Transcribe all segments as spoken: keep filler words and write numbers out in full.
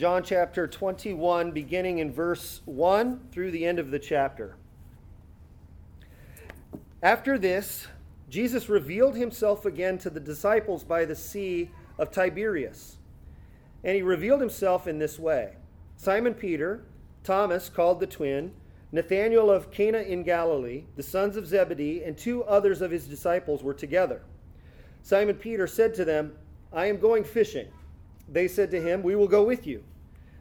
John chapter twenty-one, beginning in verse one through the end of the chapter. After this, Jesus revealed himself again to the disciples by the sea of Tiberias. And he revealed himself in this way. Simon Peter, Thomas, called the twin, Nathanael of Cana in Galilee, the sons of Zebedee, and two others of his disciples were together. Simon Peter said to them, "I am going fishing." They said to him, "We will go with you."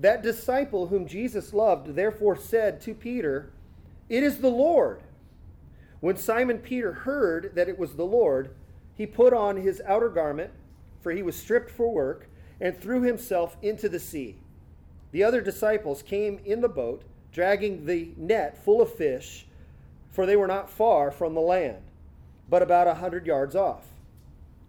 That disciple whom Jesus loved therefore said to Peter, "It is the Lord." When Simon Peter heard that it was the Lord, he put on his outer garment, for he was stripped for work, and threw himself into the sea. The other disciples came in the boat, dragging the net full of fish, for they were not far from the land, but about a hundred yards off.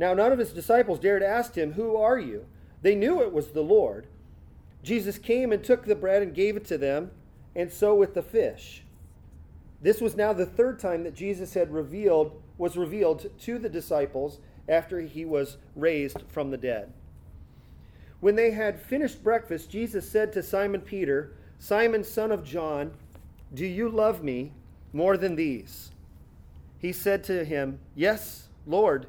Now none of his disciples dared ask him, "Who are you?" They knew it was the Lord. Jesus came and took the bread and gave it to them, and so with the fish. This was now the third time that Jesus had revealed was revealed to the disciples after he was raised from the dead. When they had finished breakfast, Jesus said to Simon Peter, "Simon, son of John, do you love me more than these?" He said to him, "Yes, Lord,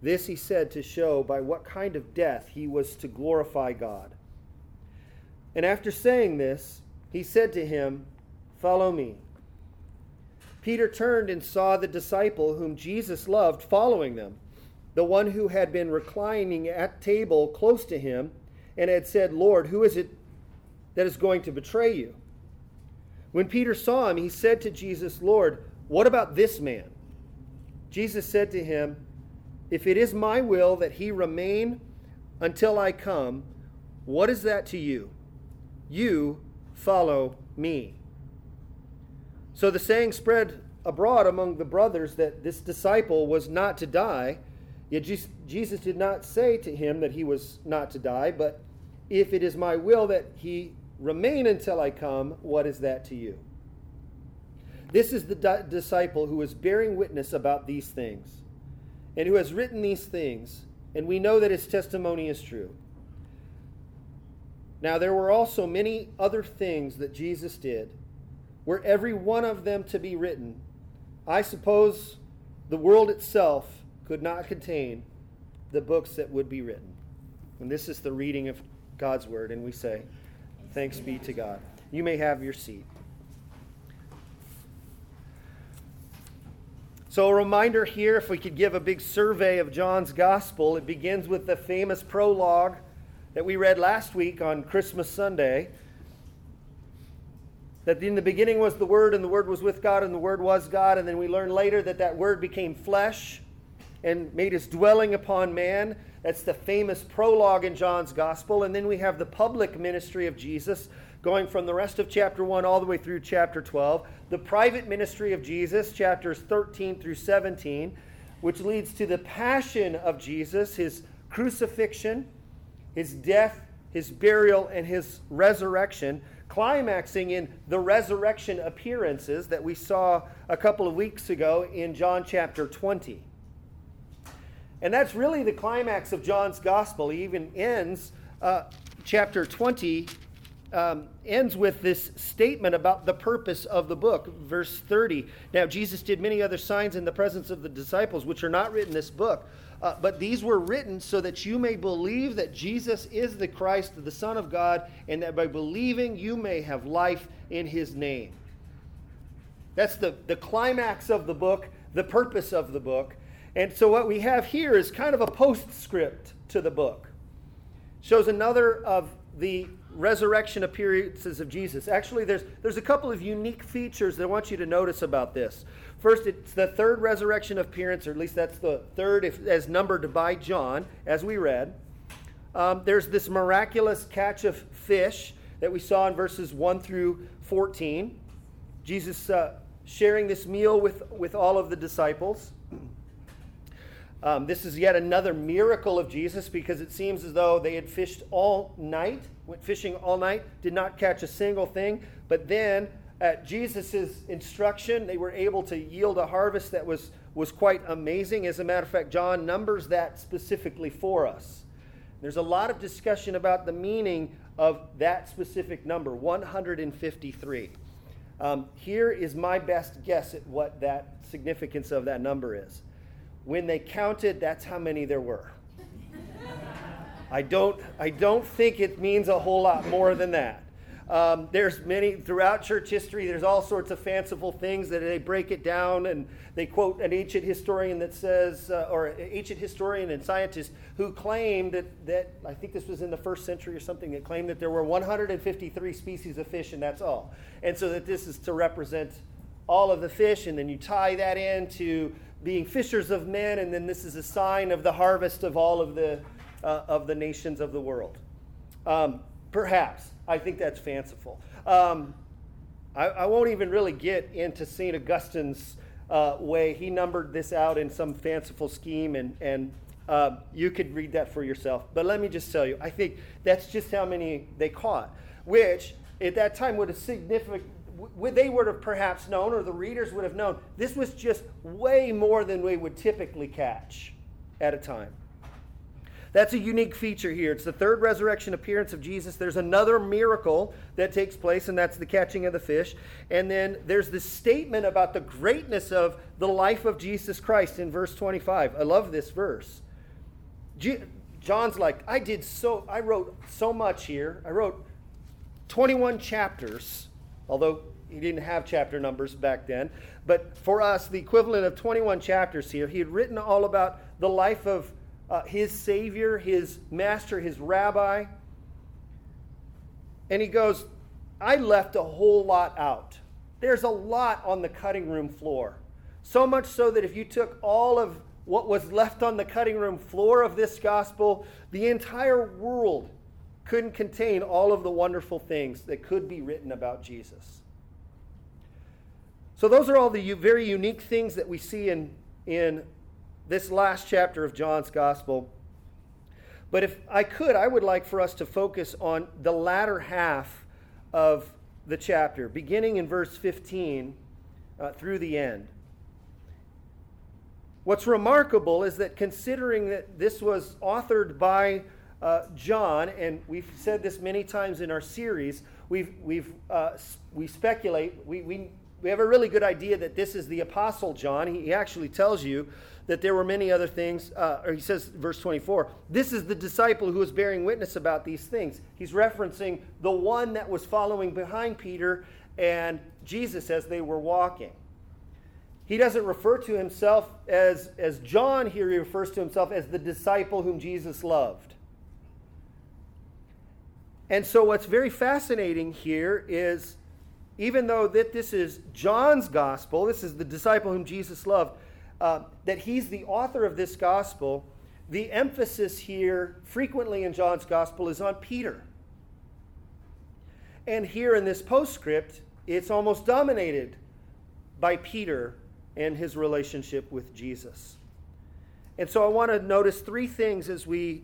This he said to show by what kind of death he was to glorify God. And after saying this, he said to him, "Follow me." Peter turned and saw the disciple whom Jesus loved following them, the one who had been reclining at table close to him and had said, "Lord, who is it that is going to betray you?" When Peter saw him, he said to Jesus, "Lord, what about this man?" Jesus said to him, "If it is my will that he remain until I come, what is that to you? You follow me." So the saying spread abroad among the brothers that this disciple was not to die. Yet Jesus did not say to him that he was not to die, but, "If it is my will that he remain until I come, what is that to you?" This is the di- disciple who is bearing witness about these things, and who has written these things, and we know that his testimony is true. Now there were also many other things that Jesus did. Were every one of them to be written, I suppose the world itself could not contain the books that would be written. And this is the reading of God's word, and we say, thanks be to God. You may have your seat. So a reminder here, if we could give a big survey of John's gospel, it begins with the famous prologue that we read last week on Christmas Sunday. that in the beginning was the Word, and the Word was with God, and the Word was God. And then we learn later that that Word became flesh and made his dwelling upon man. That's the famous prologue in John's Gospel. And then we have the public ministry of Jesus going from the rest of chapter one all the way through chapter twelve. The private ministry of Jesus, chapters thirteen through seventeen, which leads to the passion of Jesus, his crucifixion, his death, his burial, and his resurrection, climaxing in the resurrection appearances that we saw a couple of weeks ago in John chapter twenty. And that's really the climax of John's Gospel. He even ends, uh, chapter twenty, um, ends with this statement about the purpose of the book. Verse thirty, "Now Jesus did many other signs in the presence of the disciples, which are not written in this book. Uh, but these were written so that you may believe that Jesus is the Christ, the Son of God, and that by believing you may have life in his name." That's the, the climax of the book, the purpose of the book. And so what we have here is kind of a postscript to the book. Shows another of the resurrection appearances of Jesus. Actually, there's there's a couple of unique features that I want you to notice about this. First, it's the third resurrection appearance, or at least that's the third if, as numbered by John, as we read. Um, there's this miraculous catch of fish that we saw in verses one through fourteen. Jesus uh, sharing this meal with, with all of the disciples. Um, this is yet another miracle of Jesus, because it seems as though they had fished all night, went fishing all night, did not catch a single thing. But then at Jesus' instruction, they were able to yield a harvest that was, was quite amazing. As a matter of fact, John numbers that specifically for us. There's a lot of discussion about the meaning of that specific number, one hundred fifty-three. Um, here is my best guess at what that significance of that number is. When they counted, that's how many there were. I don't I don't think it means a whole lot more than that. Um, there's many, throughout church history, there's all sorts of fanciful things that they break it down, and they quote an ancient historian that says, uh, or an ancient historian and scientist who claimed that, that, I think this was in the first century or something, that claimed that there were one hundred fifty-three species of fish, and that's all. And so that this is to represent all of the fish, and then you tie that into being fishers of men, and then this is a sign of the harvest of all of the uh, of the nations of the world. Um, perhaps. I think that's fanciful. Um, I, I won't even really get into Saint Augustine's uh, way. He numbered this out in some fanciful scheme, and, and uh, you could read that for yourself. But let me just tell you, I think that's just how many they caught, which at that time would have significant. Would they would have perhaps known, or the readers would have known, this was just way more than we would typically catch at a time. That's a unique feature here. It's the third resurrection appearance of Jesus. There's another miracle that takes place, and that's the catching of the fish. And then there's this statement about the greatness of the life of Jesus Christ in verse twenty-five. I love this verse. John's like, I did so, I wrote so much here. I wrote twenty-one chapters. Although he didn't have chapter numbers back then. But for us, the equivalent of twenty-one chapters here, he had written all about the life of uh, his Savior, his Master, his Rabbi. And he goes, I left a whole lot out. There's a lot on the cutting room floor. So much so that if you took all of what was left on the cutting room floor of this gospel, the entire world couldn't contain all of the wonderful things that could be written about Jesus. So those are all the u- very unique things that we see in, in this last chapter of John's Gospel. But if I could, I would like for us to focus on the latter half of the chapter, beginning in verse fifteen uh, through the end. What's remarkable is that, considering that this was authored by Uh, John, and we've said this many times in our series, we've, we've, uh, we speculate, we, we, we have a really good idea that this is the Apostle John. He, he actually tells you that there were many other things, uh, or he says, verse twenty-four, this is the disciple who is bearing witness about these things. He's referencing the one that was following behind Peter and Jesus as they were walking. He doesn't refer to himself as, as John here. He refers to himself as the disciple whom Jesus loved. And so what's very fascinating here is even though that this is John's gospel, this is the disciple whom Jesus loved, uh, that he's the author of this gospel, the emphasis here frequently in John's gospel is on Peter. And here in this postscript, it's almost dominated by Peter and his relationship with Jesus. And so I want to notice three things as we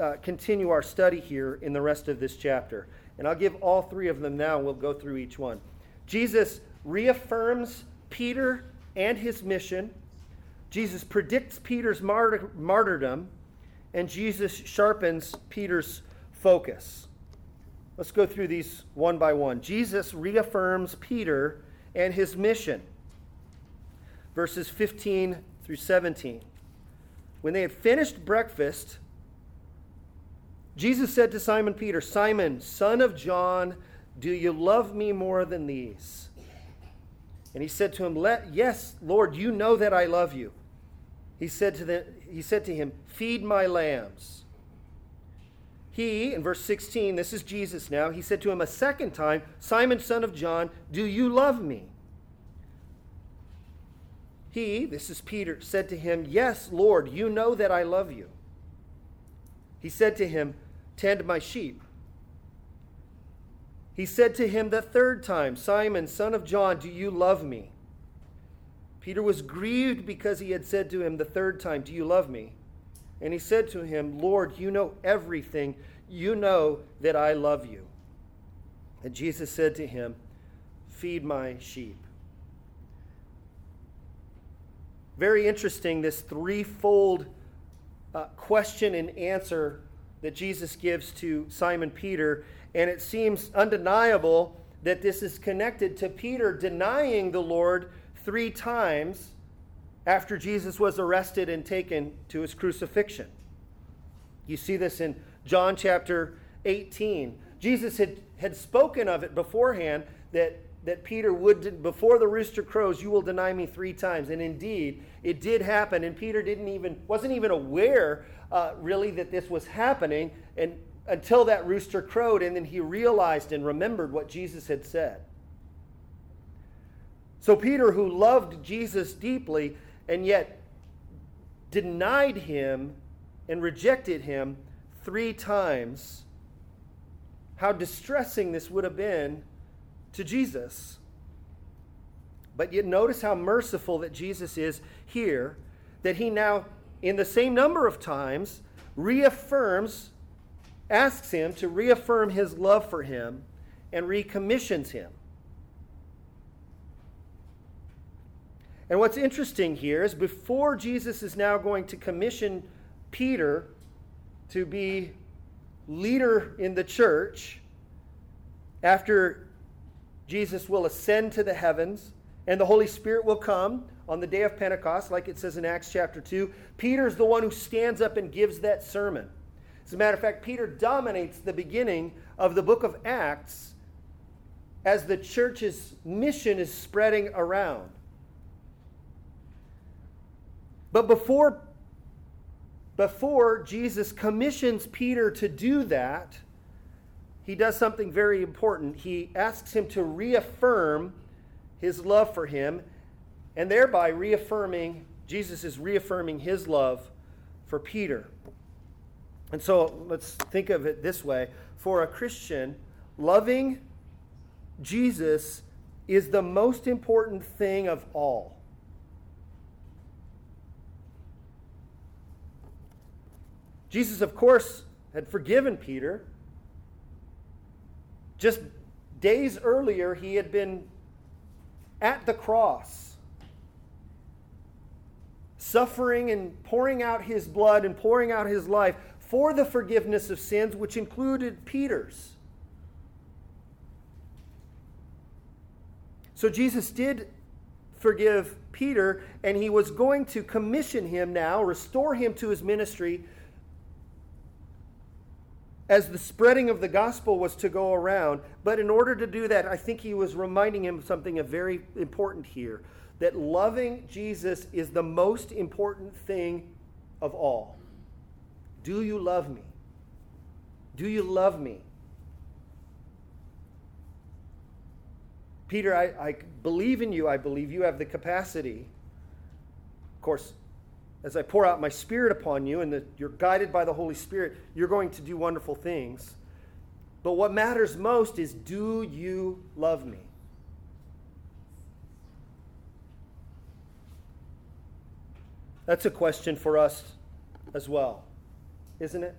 uh, continue our study here in the rest of this chapter. And I'll give all three of them now, and we'll go through each one. Jesus reaffirms Peter and his mission. Jesus predicts Peter's martyr- martyrdom, and Jesus sharpens Peter's focus. Let's go through these one by one. Jesus reaffirms Peter and his mission. Verses fifteen through seventeen. When they had finished breakfast, Jesus said to Simon Peter, "Simon, son of John, do you love me more than these?" And he said to him, Let, "Yes, Lord, you know that I love you." He said to the, he said to him, "Feed my lambs." He, in verse sixteen, this is Jesus now, he said to him a second time, "Simon, son of John, do you love me?" He, this is Peter, said to him, "Yes, Lord, you know that I love you." He said to him, "Tend my sheep." He said to him the third time, "Simon, son of John, do you love me?" Peter was grieved because he had said to him the third time, "Do you love me?" And he said to him, "Lord, you know everything. You know that I love you." And Jesus said to him, "Feed my sheep." Very interesting, this threefold uh, question and answer that Jesus gives to Simon Peter. And it seems undeniable that this is connected to Peter denying the Lord three times after Jesus was arrested and taken to his crucifixion. You see this in John chapter eighteen. Jesus had, had spoken of it beforehand that, that Peter would, before the rooster crows, you will deny me three times. And indeed, it did happen. And Peter didn't even wasn't even aware uh, really that this was happening. And until that rooster crowed, and then he realized and remembered what Jesus had said. So Peter, who loved Jesus deeply and yet denied him and rejected him three times, how distressing this would have been to Jesus. But yet notice how merciful that Jesus is here, that he now, in the same number of times, reaffirms asks him to reaffirm his love for him and recommissions him. And what's interesting here is before Jesus is now going to commission Peter to be leader in the church, after Jesus will ascend to the heavens and the Holy Spirit will come on the day of Pentecost, like it says in Acts chapter two, Peter's the one who stands up and gives that sermon. As a matter of fact, Peter dominates the beginning of the book of Acts as the church's mission is spreading around. But before, before Jesus commissions Peter to do that, he does something very important. He asks him to reaffirm his love for him, and thereby reaffirming, Jesus is reaffirming his love for Peter. And so let's think of it this way. For a Christian, loving Jesus is the most important thing of all. Jesus, of course, had forgiven Peter. Just days earlier, he had been at the cross, suffering and pouring out his blood and pouring out his life for the forgiveness of sins, which included Peter's. So Jesus did forgive Peter, and he was going to commission him now, restore him to his ministry, as the spreading of the gospel was to go around. But in order to do that, I think he was reminding him of something very important here, that loving Jesus is the most important thing of all. Do you love me? Do you love me? Peter, I, I believe in you. I believe you have the capacity. Of course, as I pour out my Spirit upon you and that you're guided by the Holy Spirit, you're going to do wonderful things. But what matters most is, do you love me? That's a question for us as well, isn't it?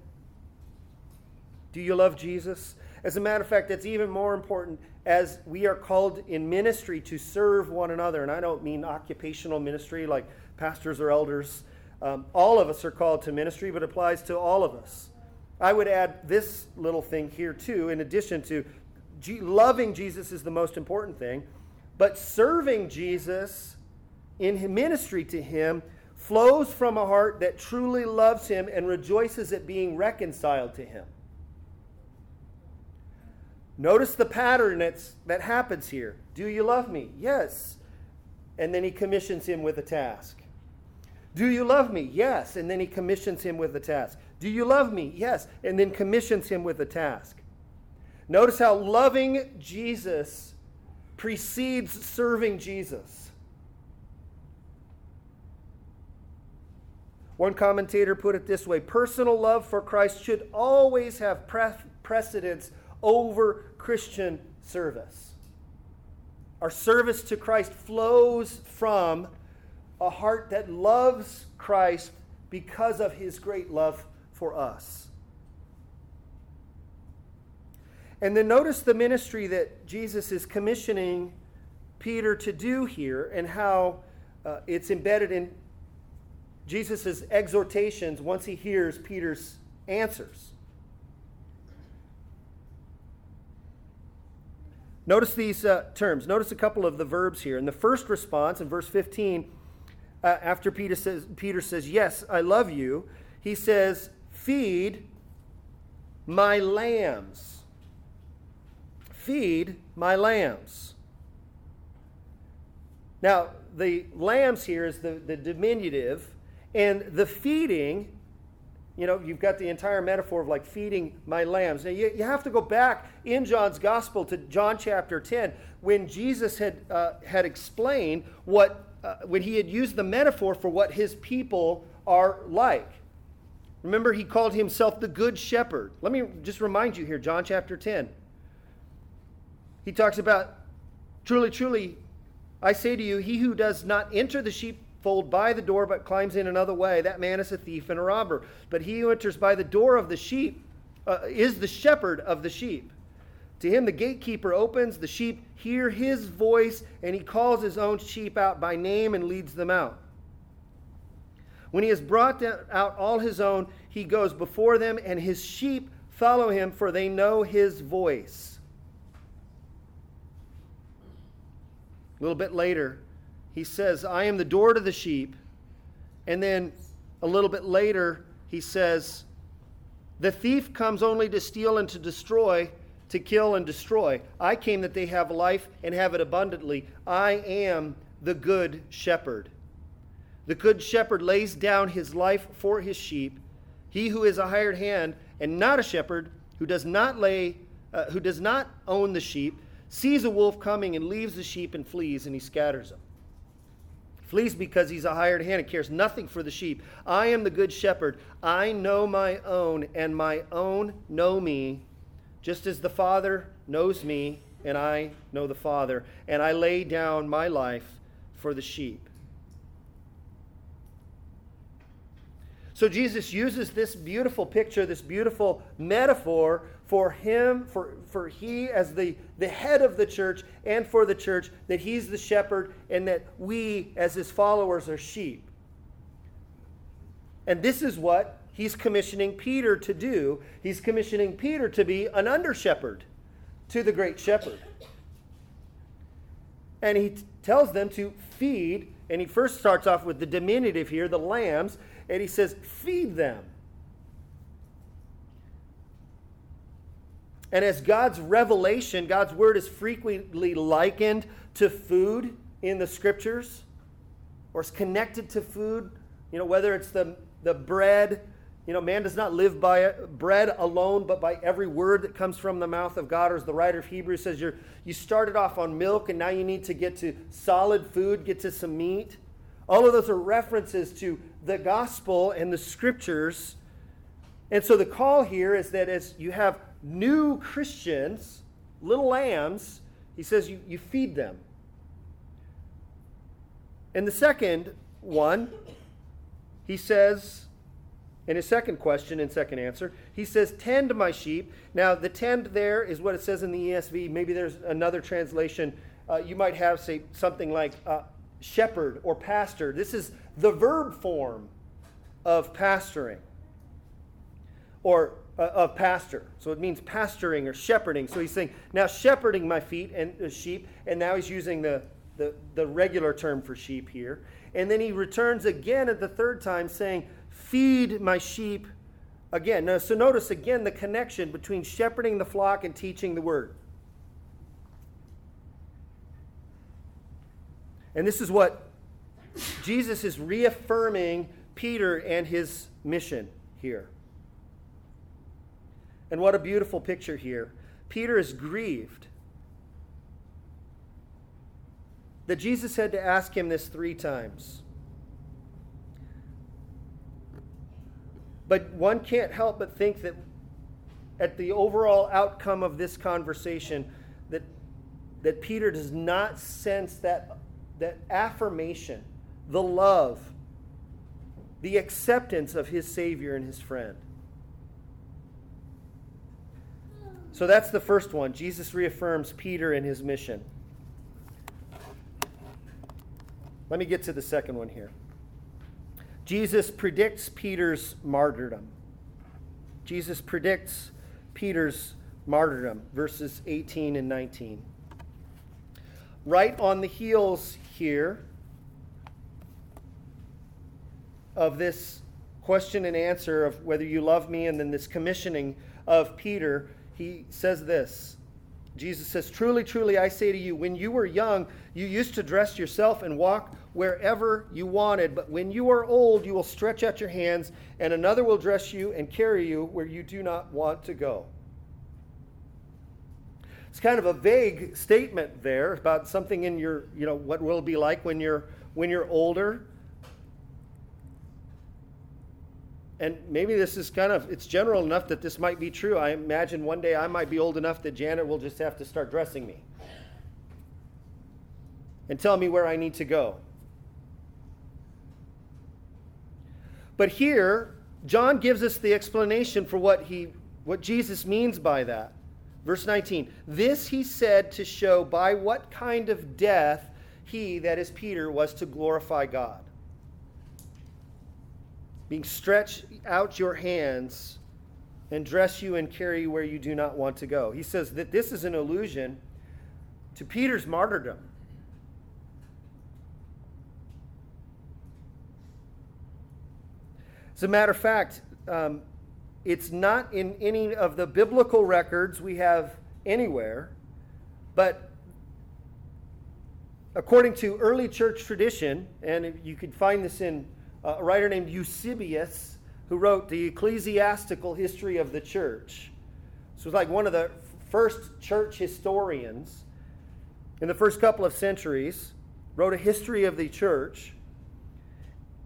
Do you love Jesus? As a matter of fact, that's even more important as we are called in ministry to serve one another. And I don't mean occupational ministry like pastors or elders. Um, all of us are called to ministry, but it applies to all of us. I would add this little thing here too, in addition to G- loving Jesus is the most important thing, but serving Jesus in ministry to him flows from a heart that truly loves him and rejoices at being reconciled to him. Notice the pattern that's, that happens here. Do you love me? Yes. And then he commissions him with a task. Do you love me? Yes. And then he commissions him with a task. Do you love me? Yes. And then commissions him with a task. Notice how loving Jesus precedes serving Jesus. One commentator put it this way: personal love for Christ should always have precedence over Christian service. Our service to Christ flows from a heart that loves Christ because of his great love for us. And then notice the ministry that Jesus is commissioning Peter to do here, and how uh, it's embedded in Jesus' exhortations once he hears Peter's answers. Notice these uh, terms. Notice a couple of the verbs here. In the first response, in verse fifteen, uh, after Peter says, Peter says, yes, I love you, he says, feed my lambs. Feed my lambs. Now, the lambs here is the, the diminutive. And the feeding, you know, you've got the entire metaphor of like feeding my lambs. Now, you, you have to go back in John's gospel to John chapter ten, when Jesus had uh, had explained what, uh, when he had used the metaphor for what his people are like. Remember, he called himself the good shepherd. Let me just remind you here, John chapter ten. He talks about, truly, truly, I say to you, he who does not enter the sheep fold by the door but climbs in another way, that man is a thief and a robber. But he who enters by the door of the sheep uh, is the shepherd of the sheep. To him the gatekeeper opens, the sheep hear his voice, and he calls his own sheep out by name and leads them out. When he has brought out all his own, he goes before them, and his sheep follow him, for they know his voice. A little bit later, he says, I am the door to the sheep. And then a little bit later, he says, the thief comes only to steal and to destroy, to kill and destroy. I came that they have life and have it abundantly. I am the good shepherd. The good shepherd lays down his life for his sheep. He who is a hired hand and not a shepherd, who does not lay, uh, who does not own the sheep, sees a wolf coming and leaves the sheep and flees, and he scatters them. Flees because he's a hired hand and cares nothing for the sheep. I am the good shepherd. I know my own, and my own know me, just as the Father knows me, and I know the Father. And I lay down my life for the sheep. So Jesus uses this beautiful picture, this beautiful metaphor for him, for, for he as the, the head of the church, and for the church, that he's the shepherd and that we as his followers are sheep. And this is what he's commissioning Peter to do. He's commissioning Peter to be an under-shepherd to the great shepherd. And he t- tells them to feed, and he first starts off with the diminutive here, the lambs, and he says, feed them. And as God's revelation, God's word is frequently likened to food in the scriptures, or is connected to food, you know, whether it's the, the bread You know, man does not live by bread alone, but by every word that comes from the mouth of God. Or as the writer of Hebrews says, you're, you started off on milk, and now you need to get to solid food, get to some meat. All of those are references to the gospel and the scriptures. And so the call here is that as you have new Christians, little lambs, he says you, you feed them. And the second one, he says, in his second question and second answer, he says, tend my sheep. Now, the tend there is what it says in the E S V. Maybe there's another translation. Uh, you might have, say, something like uh, shepherd or pastor. This is the verb form of pastoring or uh, of pastor. So it means pastoring or shepherding. So he's saying, now shepherding my feet and uh, sheep. And now he's using the The, the regular term for sheep here. And then he returns again at the third time saying, feed my sheep again. Now, so notice again the connection between shepherding the flock and teaching the word. And this is what Jesus is reaffirming Peter and his mission here. And what a beautiful picture here. Peter is grieved that Jesus had to ask him this three times. But one can't help but think that at the overall outcome of this conversation, that, that Peter does not sense that, that affirmation, the love, the acceptance of his Savior and his friend. So that's the first one. Jesus reaffirms Peter and his mission. Let me get to the second one here. Jesus predicts Peter's martyrdom. Jesus predicts Peter's martyrdom, verses eighteen and nineteen. Right on the heels here of this question and answer of whether you love me, and then this commissioning of Peter, he says this. Jesus says, truly, truly, I say to you, when you were young, you used to dress yourself and walk wherever you wanted. But when you are old, you will stretch out your hands, and another will dress you and carry you where you do not want to go. It's kind of a vague statement there about something in your, you know, what will it be like when you're when you're older. And maybe this is kind of, it's general enough that this might be true. I imagine one day I might be old enough that Janet will just have to start dressing me and tell me where I need to go. But here, John gives us the explanation for what he, what Jesus means by that. Verse nineteen, this he said to show by what kind of death he, that is Peter, was to glorify God. Being stretched out your hands and dress you and carry you where you do not want to go. He says that this is an allusion to Peter's martyrdom. As a matter of fact, um, it's not in any of the biblical records we have anywhere, but according to early church tradition, and you could find this in Uh, a writer named Eusebius, who wrote the Ecclesiastical History of the Church. So it's like one of the f- first church historians in the first couple of centuries, wrote a history of the church.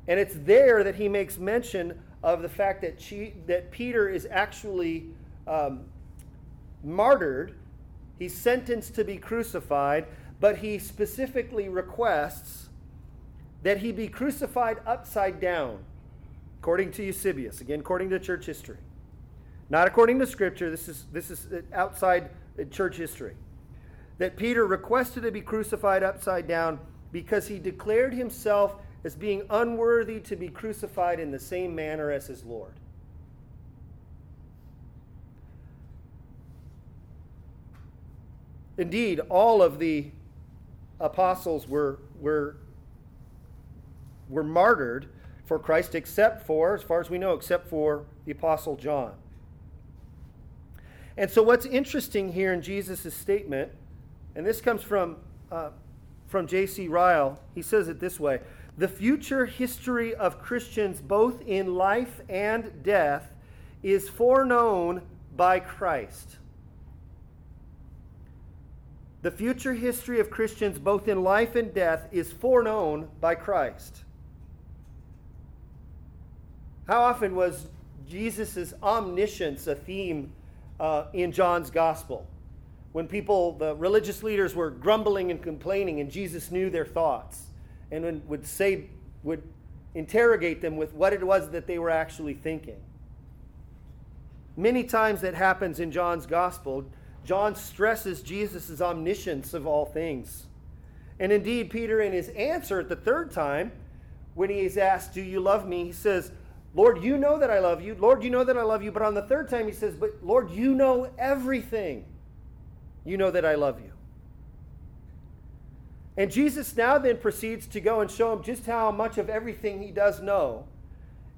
And it's there that he makes mention of the fact that, she, that Peter is actually um, martyred. He's sentenced to be crucified, but he specifically requests that he be crucified upside down, according to Eusebius, again, according to church history. Not according to Scripture, this is this is outside church history. That Peter requested to be crucified upside down because he declared himself as being unworthy to be crucified in the same manner as his Lord. Indeed, all of the apostles were were. were martyred for Christ, except for, as far as we know, except for the Apostle John. And so what's interesting here in Jesus' statement, and this comes from, uh, from J C Ryle, he says it this way, The future history of Christians, both in life and death, is foreknown by Christ. The future history of Christians, both in life and death, is foreknown by Christ. How often was Jesus' omniscience a theme uh, in John's gospel? When people, the religious leaders, were grumbling and complaining, and Jesus knew their thoughts and would say, would interrogate them with what it was that they were actually thinking. Many times that happens in John's gospel. John stresses Jesus' omniscience of all things. And indeed, Peter, in his answer at the third time, when he is asked, "Do you love me?" he says, "Lord, you know that I love you. Lord, you know that I love you." But on the third time, he says, "But Lord, you know everything. You know that I love you." And Jesus now then proceeds to go and show him just how much of everything he does know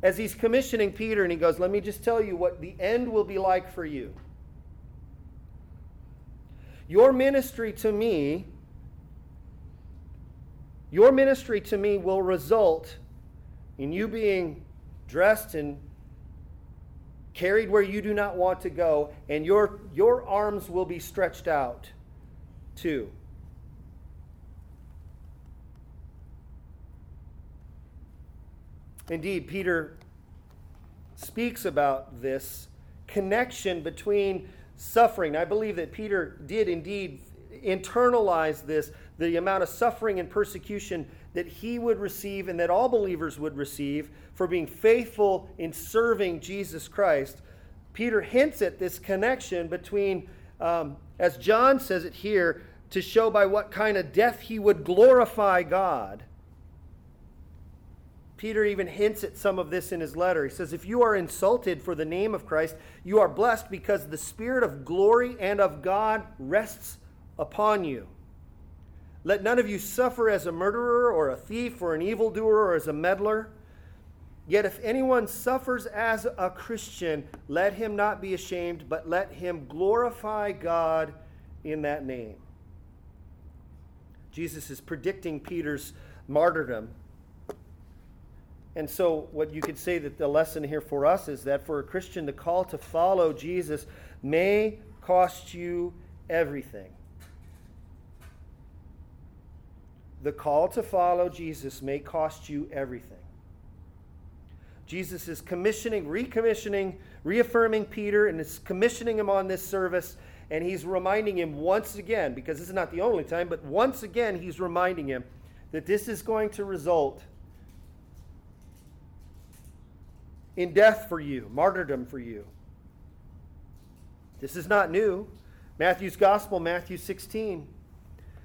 as he's commissioning Peter, and he goes, "Let me just tell you what the end will be like for you. Your ministry to me, your ministry to me will result in you being dressed and carried where you do not want to go, and your, your arms will be stretched out too." Indeed, Peter speaks about this connection between suffering. I believe that Peter did indeed internalize this, the amount of suffering and persecution that he would receive and that all believers would receive for being faithful in serving Jesus Christ. Peter hints at this connection between, um, as John says it here, to show by what kind of death he would glorify God. Peter even hints at some of this in his letter. He says, "If you are insulted for the name of Christ, you are blessed because the Spirit of glory and of God rests upon you. Let none of you suffer as a murderer or a thief or an evildoer or as a meddler. Yet if anyone suffers as a Christian, let him not be ashamed, but let him glorify God in that name." Jesus is predicting Peter's martyrdom. And so what you could say that the lesson here for us is that for a Christian, the call to follow Jesus may cost you everything. The call to follow Jesus may cost you everything. Jesus is commissioning, recommissioning, reaffirming Peter, and is commissioning him on this service. And he's reminding him once again, because this is not the only time, but once again he's reminding him that this is going to result in death for you, martyrdom for you. This is not new. Matthew's Gospel, Matthew sixteen.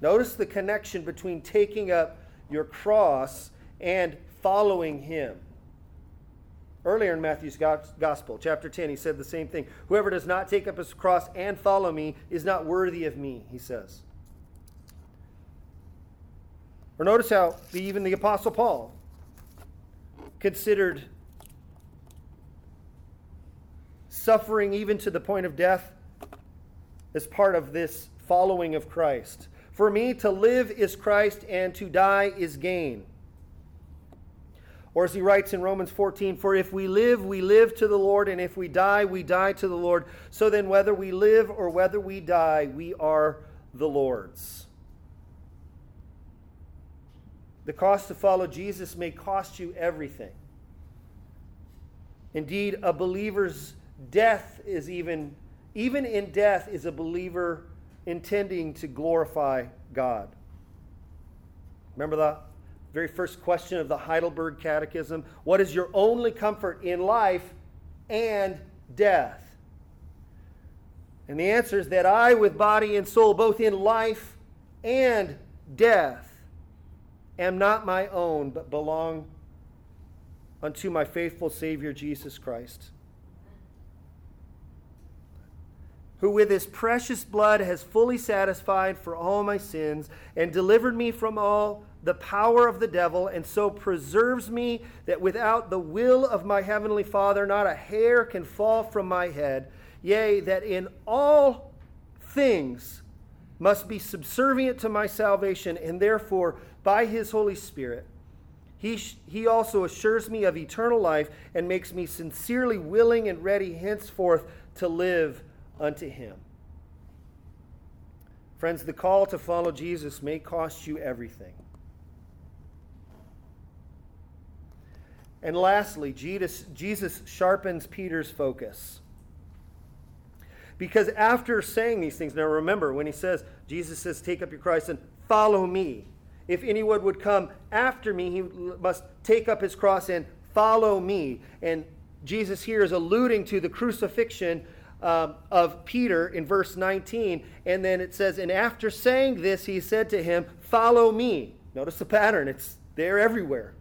Notice the connection between taking up your cross and following him. Earlier in Matthew's Gospel, chapter ten, he said the same thing. "Whoever does not take up his cross and follow me is not worthy of me," he says. Or notice how even the Apostle Paul considered suffering even to the point of death as part of this following of Christ. "For me to live is Christ and to die is gain." Or as he writes in Romans fourteen, "For if we live, we live to the Lord, and if we die, we die to the Lord. So then whether we live or whether we die, we are the Lord's." The cost to follow Jesus may cost you everything. Indeed, a believer's death is even, even in death is a believer intending to glorify God. Remember the very first question of the Heidelberg Catechism? What is your only comfort in life and death? And the answer is that I, with body and soul, both in life and death, am not my own, but belong unto my faithful Savior, Jesus Christ, who with his precious blood has fully satisfied for all my sins and delivered me from all the power of the devil, and so preserves me that without the will of my heavenly Father, not a hair can fall from my head. Yea, that in all things must be subservient to my salvation, and therefore by his Holy Spirit, he, he also assures me of eternal life and makes me sincerely willing and ready henceforth to live unto him. Friends, the call to follow Jesus may cost you everything. And lastly, Jesus, Jesus sharpens Peter's focus. Because after saying these things, now remember when he says, Jesus says, take up your cross and follow me. If anyone would come after me, he must take up his cross and follow me. And Jesus here is alluding to the crucifixion um, of Peter in verse nineteen. And then it says, and after saying this, he said to him, follow me. Notice the pattern. It's there everywhere.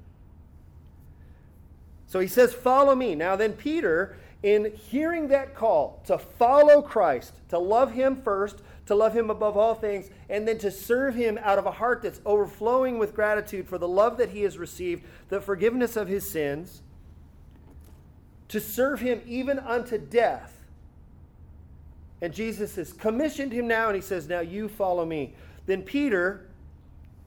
So he says, follow me. Now then Peter, in hearing that call to follow Christ, to love him first, to love him above all things, and then to serve him out of a heart that's overflowing with gratitude for the love that he has received, the forgiveness of his sins, to serve him even unto death. And Jesus has commissioned him now, and he says, now you follow me. Then Peter,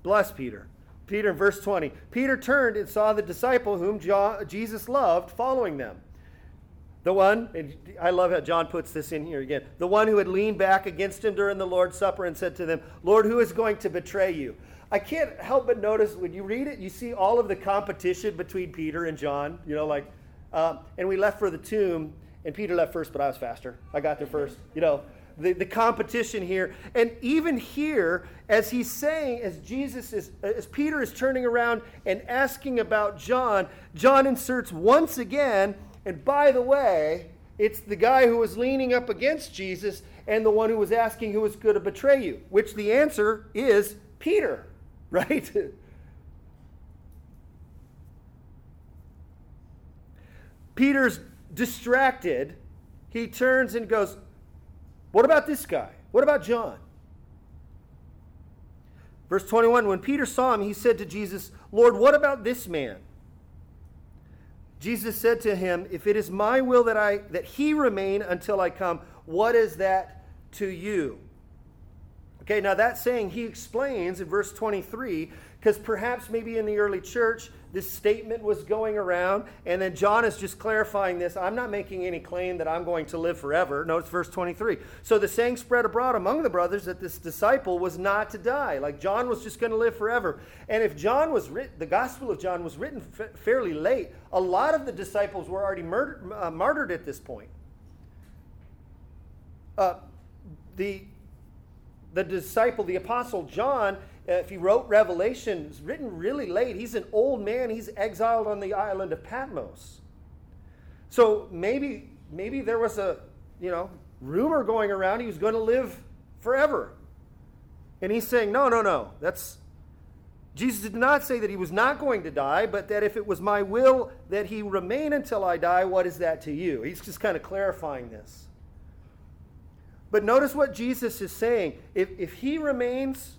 bless Peter, Peter in verse twenty, Peter turned and saw the disciple whom Jesus loved following them. The one, and I love how John puts this in here again, the one who had leaned back against him during the Lord's Supper and said to them, Lord, who is going to betray you? I can't help but notice when you read it, you see all of the competition between Peter and John, you know, like, um, and we left for the tomb, and Peter left first, but I was faster. I got there first, you know. The, the competition here. And even here, as he's saying, as Jesus is, as Peter is turning around and asking about John, John inserts once again, and by the way, it's the guy who was leaning up against Jesus and the one who was asking who was going to betray you, which the answer is Peter, right? Peter's distracted. He turns and goes, what about this guy? What about John? Verse twenty-one, when Peter saw him, he said to Jesus, Lord, what about this man? Jesus said to him, if it is my will that I that he remain until I come, what is that to you? Okay, now that saying he explains in verse twenty-three, because perhaps maybe in the early church, this statement was going around, and then John is just clarifying this. I'm not making any claim that I'm going to live forever. Notice verse twenty-three. So the saying spread abroad among the brothers that this disciple was not to die. Like John was just going to live forever. And if John was writ- the Gospel of John was written fa- fairly late, a lot of the disciples were already murdered, uh, martyred at this point. Uh, the the disciple, the apostle John, if he wrote Revelation, it's written really late. He's an old man. He's exiled on the island of Patmos. So maybe maybe there was a, you know, rumor going around he was going to live forever. And he's saying, no, no, no. That's Jesus did not say that he was not going to die, but that if it was my will that he remain until I die, what is that to you? He's just kind of clarifying this. But notice what Jesus is saying. If, if he remains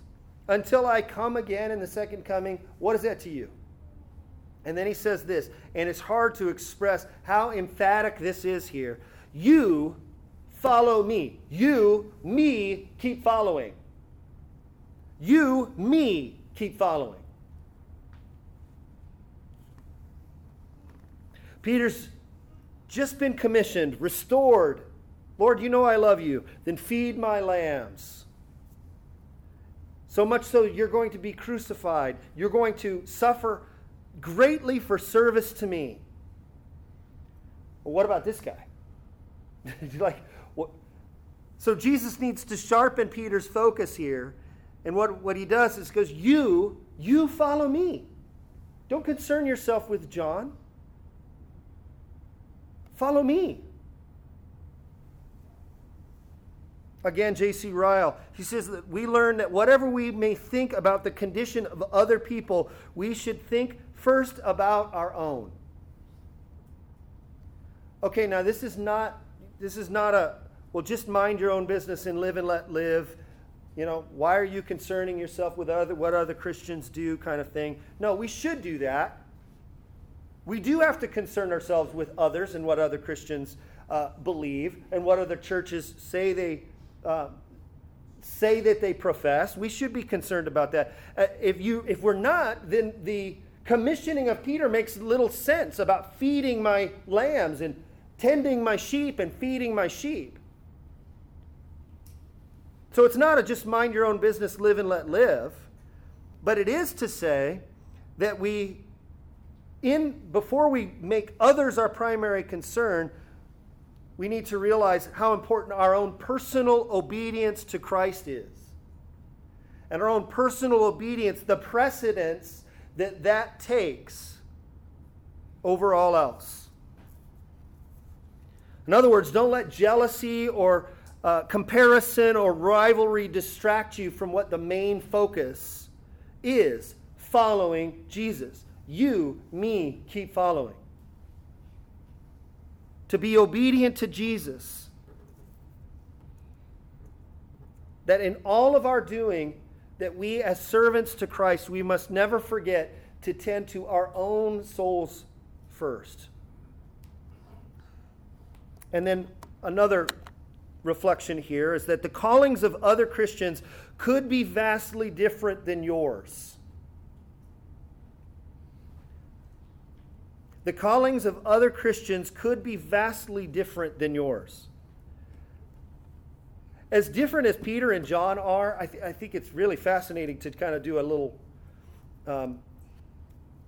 until I come again in the second coming, what is that to you? And then he says this, and it's hard to express how emphatic this is here. You follow me. You, me, keep following. You, me, keep following. Peter's just been commissioned, restored. Lord, you know I love you. Then feed my lambs. So much so you're going to be crucified. You're going to suffer greatly for service to me. Well, what about this guy? Like, what? So Jesus needs to sharpen Peter's focus here. And what, what he does is goes, you, you follow me. Don't concern yourself with John. Follow me. again, J C. Ryle, he says that we learn that whatever we may think about the condition of other people, we should think first about our own. Okay, now this is not this is not a, well, just mind your own business and live and let live. You know, why are you concerning yourself with other what other Christians do kind of thing? No, we should do that. We do have to concern ourselves with others and what other Christians uh, believe and what other churches say they uh, say that they profess. We should be concerned about that. Uh, if you if we're not, then the commissioning of Peter makes little sense about feeding my lambs and tending my sheep and feeding my sheep. So it's not a just mind your own business, live and let live, but it is to say that we, in before we make others our primary concern, we need to realize how important our own personal obedience to Christ is. And our own personal obedience, the precedence that that takes over all else. In other words, don't let jealousy or uh, comparison or rivalry distract you from what the main focus is: following Jesus. You, me, keep following. To be obedient to Jesus. That in all of our doing, that we as servants to Christ, we must never forget to tend to our own souls first. And then another reflection here is that the callings of other Christians could be vastly different than yours. The callings of other Christians could be vastly different than yours. As different as Peter and John are, I, th- I think it's really fascinating to kind of do a little um,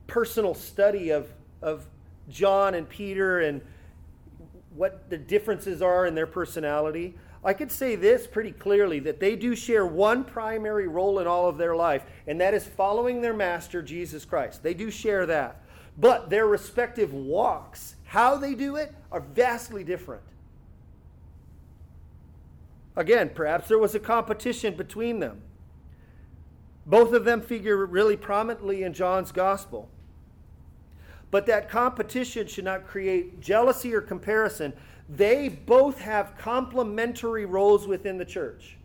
personal study of, of John and Peter and what the differences are in their personality. I could say this pretty clearly, that they do share one primary role in all of their life, and that is following their master, Jesus Christ. They do share that. But their respective walks, how they do it, are vastly different. Again, perhaps there was a competition between them. Both of them figure really prominently in John's gospel. But that competition should not create jealousy or comparison. They both have complementary roles within the church.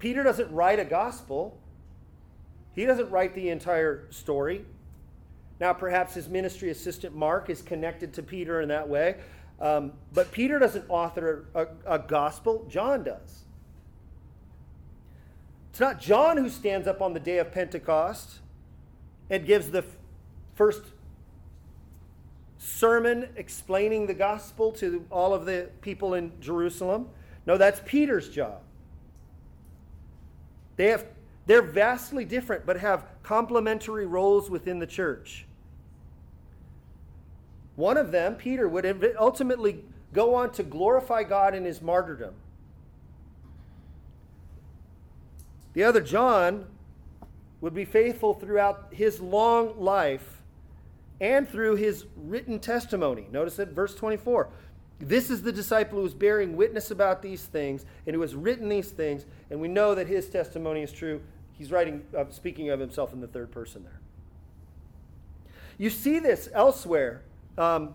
Peter doesn't write a gospel. He doesn't write the entire story. Now, perhaps his ministry assistant, Mark, is connected to Peter in that way. Um, but Peter doesn't author a, a gospel. John does. It's not John who stands up on the day of Pentecost and gives the f- first sermon explaining the gospel to all of the people in Jerusalem. No, that's Peter's job. They have... They're vastly different, but have complementary roles within the church. One of them, Peter, would ultimately go on to glorify God in his martyrdom. The other, John, would be faithful throughout his long life and through his written testimony. Notice that verse twenty-four. This is the disciple who is bearing witness about these things and who has written these things, and we know that his testimony is true. He's writing, uh, speaking of himself in the third person there. You see this elsewhere um,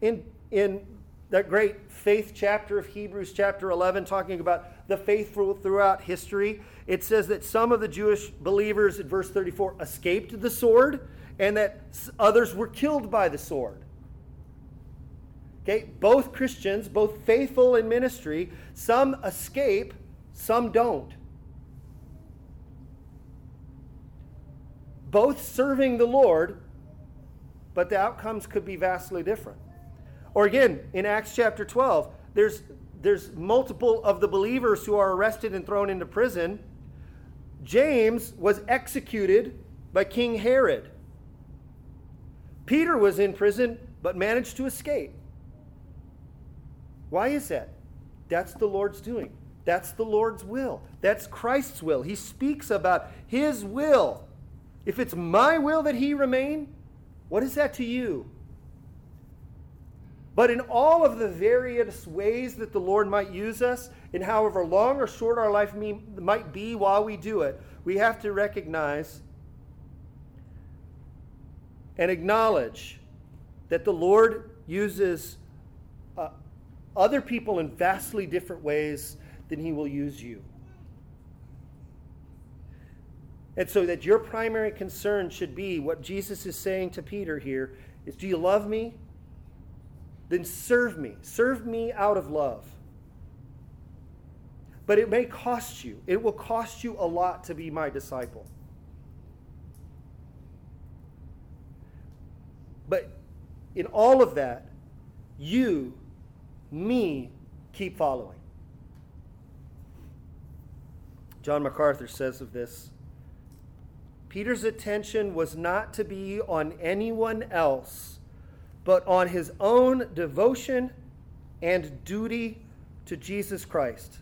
in, in that great faith chapter of Hebrews chapter eleven, talking about the faithful throughout history. It says that some of the Jewish believers in verse thirty-four escaped the sword and that others were killed by the sword. Okay, both Christians, both faithful in ministry, some escape, some don't. Both serving the Lord, but the outcomes could be vastly different. Or again, in Acts chapter twelve, there's, there's multiple of the believers who are arrested and thrown into prison. James was executed by King Herod. Peter was in prison, but managed to escape. Why is that? That's the Lord's doing. That's the Lord's will. That's Christ's will. He speaks about his will. If it's my will that he remain, what is that to you? But in all of the various ways that the Lord might use us, in however long or short our life me- might be while we do it, we have to recognize and acknowledge that the Lord uses uh, other people in vastly different ways than he will use you. And so that your primary concern should be what Jesus is saying to Peter here is, do you love me? Then serve me. Serve me out of love. But it may cost you. It will cost you a lot to be my disciple. But in all of that, you, me, keep following. John MacArthur says of this, Peter's attention was not to be on anyone else, but on his own devotion and duty to Jesus Christ.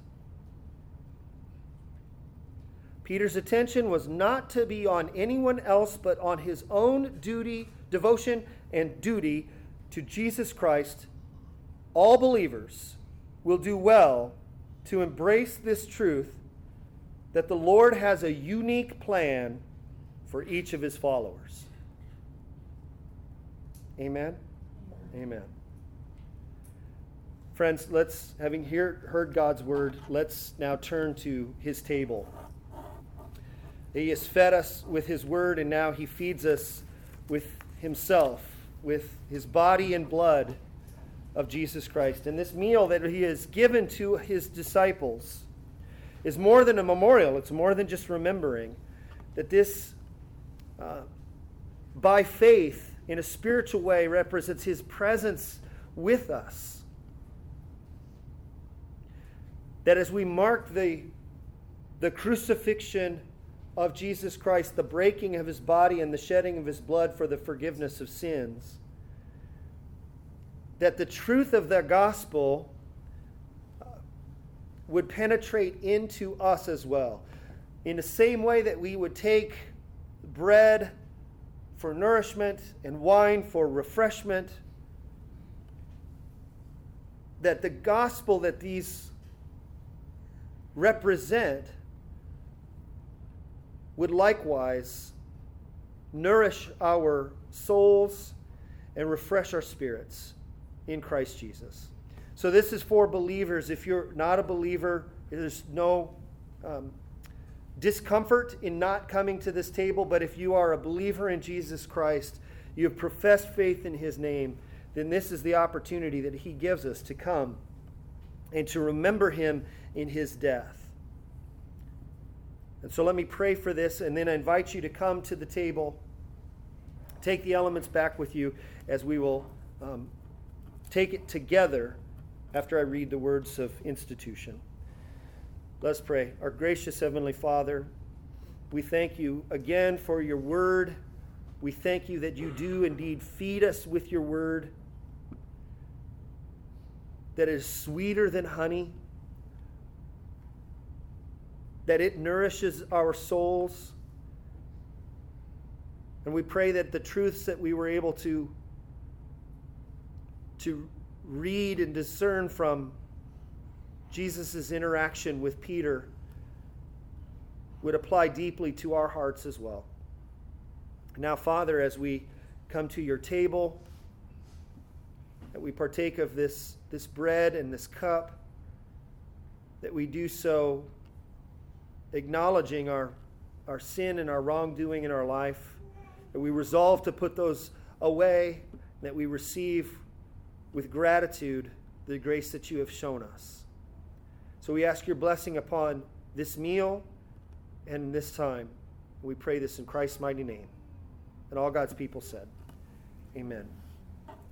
Peter's attention was not to be on anyone else, but on his own duty, devotion, and duty to Jesus Christ. All believers will do well to embrace this truth that the Lord has a unique plan for each of his followers. Amen? Amen. Friends, let's, having hear, heard God's word, let's now turn to his table. He has fed us with his word, and now he feeds us with himself, with his body and blood of Jesus Christ. And this meal that he has given to his disciples is more than a memorial. It's more than just remembering that this Uh, by faith, in a spiritual way, represents his presence with us. That as we mark the, the crucifixion of Jesus Christ, the breaking of his body and the shedding of his blood for the forgiveness of sins, that the truth of the gospel uh, would penetrate into us as well. In the same way that we would take bread for nourishment and wine for refreshment, that the gospel that these represent would likewise nourish our souls and refresh our spirits in Christ Jesus. So this is for believers. If you're not a believer, there's no um, discomfort in not coming to this table, but if you are a believer in Jesus Christ, you have professed faith in his name, then this is the opportunity that he gives us to come and to remember him in his death. And so let me pray for this, and then I invite you to come to the table. Take the elements back with you as we will um, take it together after I read the words of institution. Let's pray. Our gracious Heavenly Father, we thank you again for your word. We thank you that you do indeed feed us with your word, that is sweeter than honey, that it nourishes our souls. And we pray that the truths that we were able to, to read and discern from Jesus' interaction with Peter would apply deeply to our hearts as well. Now, Father, as we come to your table, that we partake of this, this bread and this cup, that we do so acknowledging our, our sin and our wrongdoing in our life, that we resolve to put those away, that we receive with gratitude the grace that you have shown us. So we ask your blessing upon this meal and this time. We pray this in Christ's mighty name. And all God's people said, amen.